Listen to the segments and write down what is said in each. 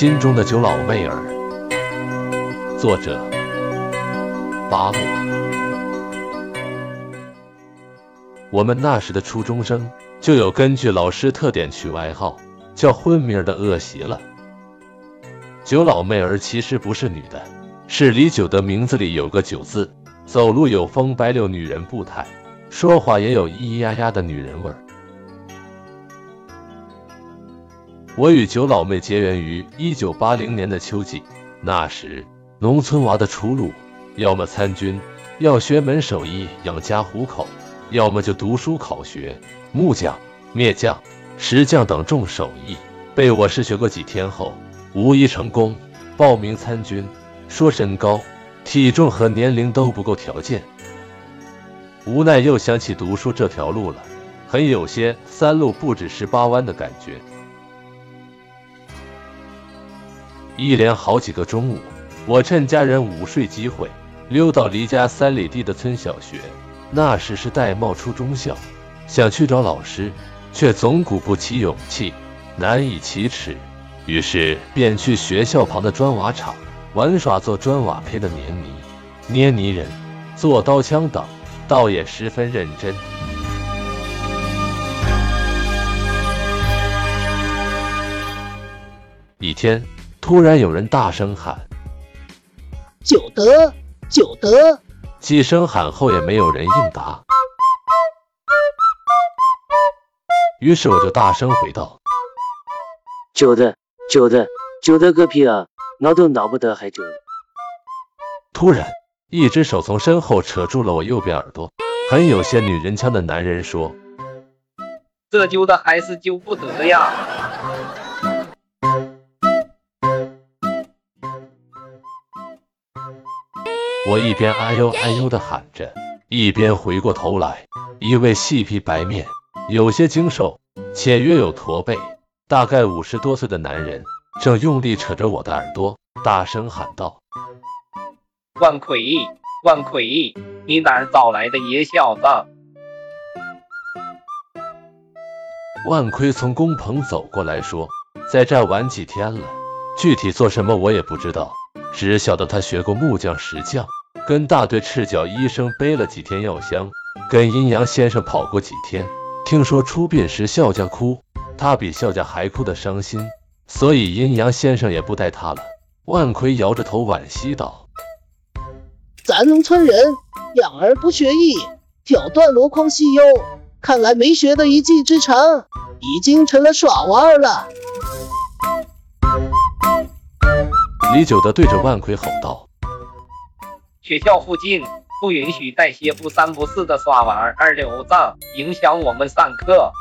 心中的九老妹儿，作者巴木。我们那时的初中生就有根据老师特点取外号叫混名的恶习了。九老妹儿其实不是女的，是李九的名字里有个九字，走路有风白柳女人步态，说话也有咿咿呀呀的女人味儿。我与九老妹结缘于1980年的秋季，那时农村娃的出路要么参军，要学门手艺养家糊口，要么就读书考学，木匠、篾匠、石匠等众手艺被我试学过几天后无一成功，报名参军，说身高体重和年龄都不够条件，无奈又想起读书这条路了，很有些三路不止18弯的感觉。一连好几个中午，我趁家人午睡机会溜到离家3里地的村小学，那时是戴帽初中校，想去找老师，却总鼓不起勇气，难以启齿，于是便去学校旁的砖瓦厂玩耍做砖瓦坯的黏泥、捏泥人、做刀枪等，倒也十分认真。一天突然有人大声喊九德九德，几声喊后也没有人应答，于是我就大声回道九德九德九德个屁啊，挠都挠不得还九德。突然一只手从身后扯住了我右边耳朵，很有些女人腔的男人说这揪的还是揪不得呀。我一边哎呦哎呦的喊着，一边回过头来，一位细皮白面、有些精瘦且约有驼背、大概50多岁的男人正用力扯着我的耳朵，大声喊道万奎万奎，你哪儿找来的野小子。万奎从工棚走过来说在这玩几天了，具体做什么我也不知道，只晓得他学过木匠、石匠，跟大队赤脚医生背了几天药箱，跟阴阳先生跑过几天，听说出殡时孝家哭，他比孝家还哭得伤心，所以阴阳先生也不带他了。万奎摇着头惋惜道咱农村人养儿不学艺，挑断箩筐细忧，看来没学的一技之长已经成了耍腕了。李九德对着万奎吼道学校附近不允许带些不三不四的耍玩二流子，影响我们上课。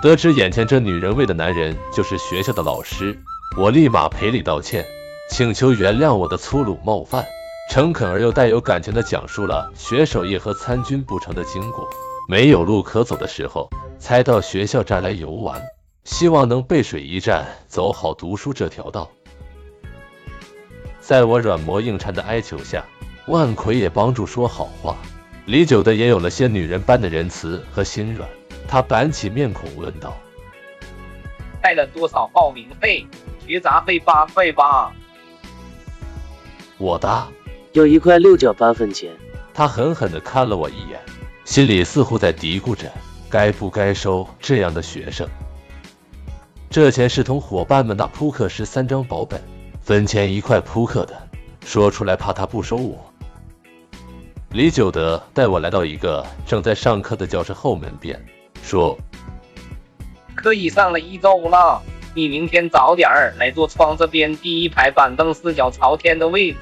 得知眼前这女人味的男人就是学校的老师，我立马赔礼道歉，请求原谅我的粗鲁冒犯，诚恳而又带有感情地讲述了学手艺和参军不成的经过，没有路可走的时候才到学校站来游玩，希望能背水一战，走好读书这条道。在我软磨硬缠的哀求下，万奎也帮助说好话，李九德也有了些女人般的仁慈和心软，他板起面孔问道带了多少报名费、学杂费、八块吧。我答有1块6角8分钱。他狠狠地看了我一眼，心里似乎在嘀咕着该不该收这样的学生。这钱是同伙伴们打扑克时3张保本分钱1块扑克的，说出来怕他不收我。李九德带我来到一个正在上课的教室后门边，说课已上了1周了，你明天早点来坐窗这边第1排板凳4角朝天的位置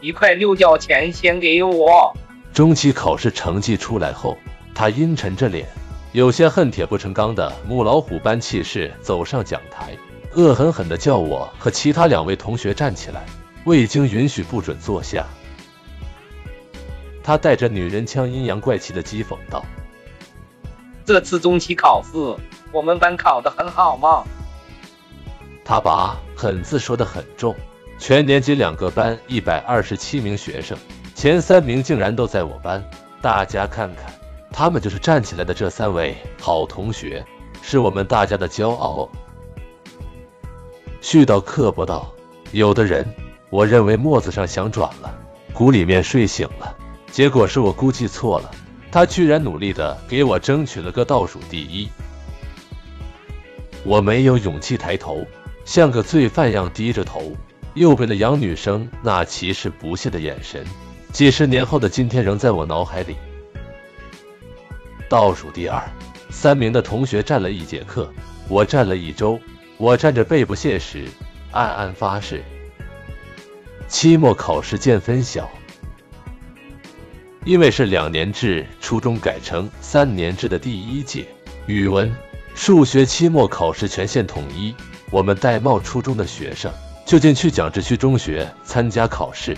，1块6角钱先给我。中期考试成绩出来后，他阴沉着脸，有些恨铁不成钢的母老虎般气势走上讲台，恶狠狠地叫我和其他2位同学站起来，未经允许不准坐下。他带着女人腔阴阳怪气的讥讽道这次中期考试我们班考得很好吗？他把狠字说得很重，全年级2个班127名学生，前3名竟然都在我班，大家看看他们就是站起来的这3位好同学，是我们大家的骄傲，絮叨刻薄道：“有的人，我认为沫子上想转了，骨里面睡醒了，结果是我估计错了。他居然努力的给我争取了个倒数第一。”我没有勇气抬头，像个罪犯样低着头，右边的杨女生那歧视不屑的眼神，几十年后的今天仍在我脑海里。倒数第二，三名的同学站了一节课，我站了一周。我站着背不屑时，暗暗发誓，期末考试见分晓。因为是2年制，初中改成3年制的第一届，语文、数学期末考试全县统一，我们戴帽初中的学生就进去蒋志区中学参加考试。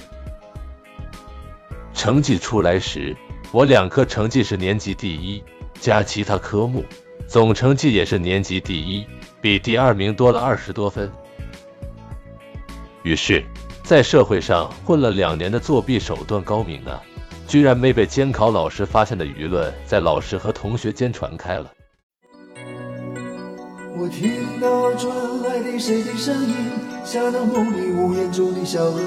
成绩出来时，我2科成绩是年级第一，加其他科目总成绩也是年级第一，比第2名多了20多分。于是在社会上混了2年的作弊手段高明呢，居然没被监考老师发现的舆论在老师和同学间传开了。我听到传来的谁的声音，像那梦里无言中的小河。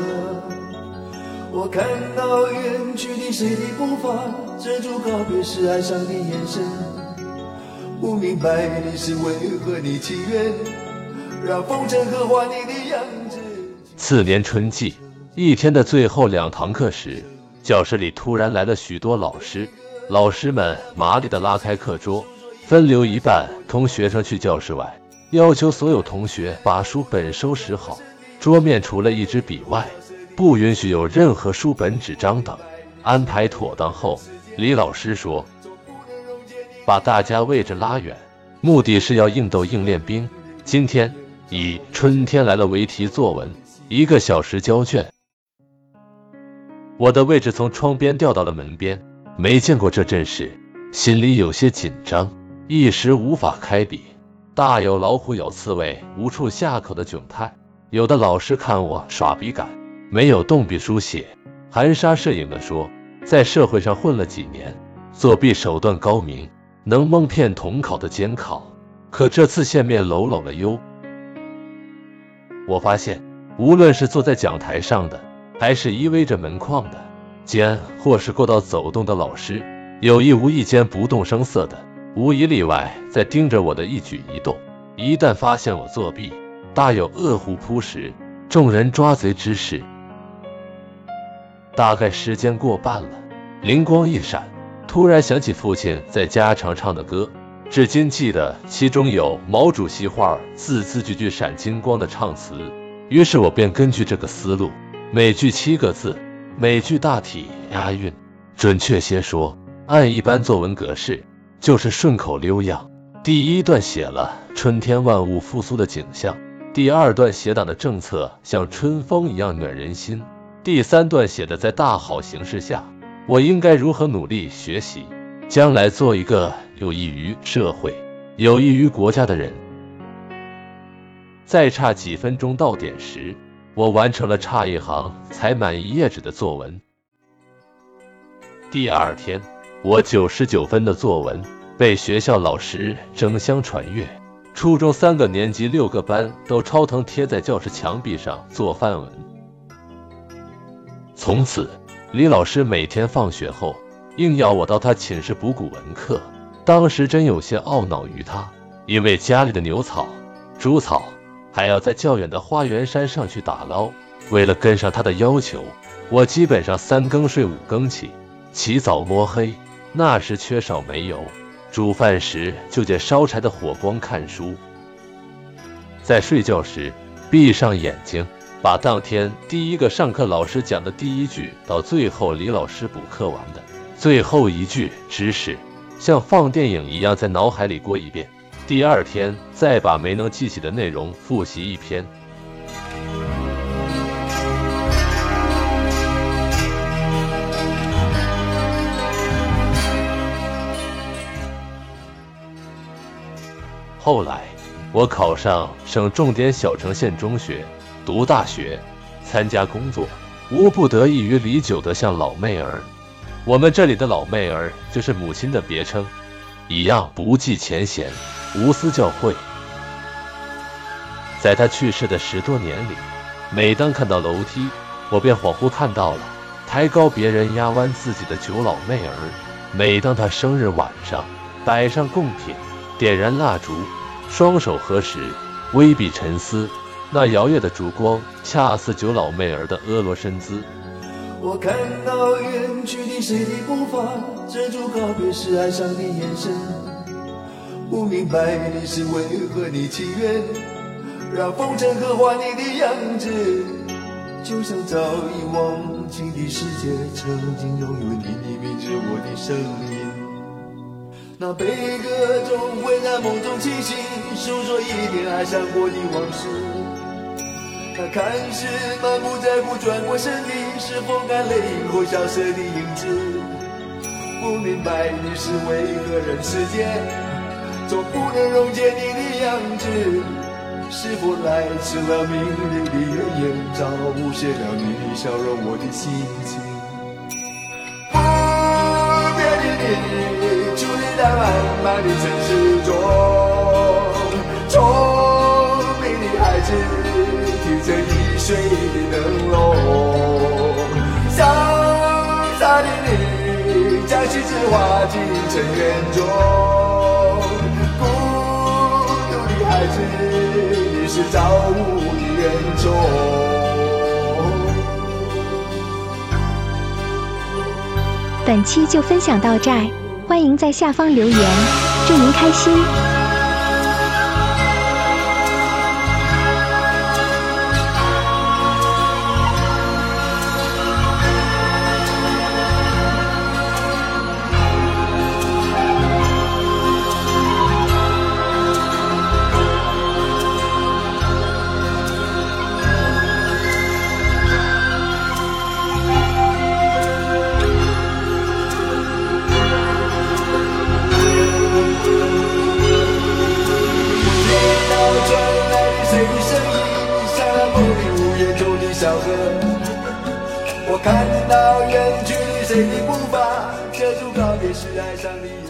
我看到远去的谁的步伐，遮住告别时哀伤的眼神。不明白你是为何你情愿，让风尘刻画你的样子。次年春季，一天的最后2堂课时，教室里突然来了许多老师，老师们麻利地拉开课桌，分流一半同学生去教室外，要求所有同学把书本收拾好，桌面除了1支笔外，不允许有任何书本、纸张等。安排妥当后，李老师说，把大家位置拉远，目的是要硬斗硬练兵。今天以春天来了为题作文，1个小时交卷。我的位置从窗边掉到了门边，没见过这阵势，心里有些紧张，一时无法开笔，大有老虎咬刺猬无处下口的窘态。有的老师看我耍笔杆，没有动笔书写，含沙射影地说，在社会上混了几年，作弊手段高明，能蒙骗统考的监考，可这次见面搂搂了哟。我发现无论是坐在讲台上的，还是依偎着门框的间，或是过道走动的老师，有意无意间不动声色的，无一例外在盯着我的一举一动。一旦发现我作弊，大有饿虎扑食、众人抓贼之势。大概时间过半了，灵光一闪，突然想起父亲在家常唱的歌，至今记得其中有毛主席话字字句句闪金光的唱词。于是我便根据这个思路，每句7个字，每句大体押韵，准确些说，按一般作文格式，就是顺口溜样。第1段写了春天万物复苏的景象，第2段写党的政策像春风一样暖人心，第3段写的在大好形势下，我应该如何努力学习，将来做一个有益于社会、有益于国家的人。再差几分钟到点时，我完成了差1行才满1页纸的作文。第2天，我99分的作文被学校老师争相传阅，初中3个年级6个班都超腾贴在教室墙壁上做范文。从此，李老师每天放学后硬要我到他寝室补古文课，当时真有些懊恼于他，因为家里的牛草、猪草还要在较远的花园山上去打捞。为了跟上他的要求，我基本上3更睡5更起，起早摸黑，那时缺少煤油，煮饭时就借烧柴的火光看书。在睡觉时闭上眼睛，把当天第1个上课老师讲的第1句到最后李老师补课完的最后1句知识，像放电影一样在脑海里过一遍。第2天再把没能记起的内容复习一篇。后来我考上省重点小城县中学，读大学，参加工作，无不得益于李九德像老妹儿，我们这里的老妹儿就是母亲的别称，一样不计前嫌，无私教诲。在他去世的10多年里，每当看到楼梯，我便恍惚看到了抬高别人压弯自己的九老妹儿。每当她生日晚上，摆上贡品，点燃蜡烛，双手合十，微闭沉思，那摇曳的烛光恰似九老妹儿的婀娜身姿。我看到远去的谁的步伐，遮住告别时哀伤的眼神，不明白你是为何你情愿，让风尘刻画你的样子，就像早已忘情的世界，曾经拥有你的名字，我的生命。那悲歌总会在梦中清醒，诉说一点哀伤过的往事。那看似满不在乎，转过身体，是风干泪后消失的影子。不明白你是为何人世间，总不能溶解你的样子。是否来迟了明日的预言，早无限了你的笑容，我的心情。矗立在漫漫的城市中，聪明的孩子听着易碎的灯笼，潇洒的你将心事化进尘缘中。孤独的孩子，你是造物的恩宠。本期就分享到这儿，欢迎在下方留言，祝您开心。我看到远去的谁的步伐，遮住告别时哀伤的。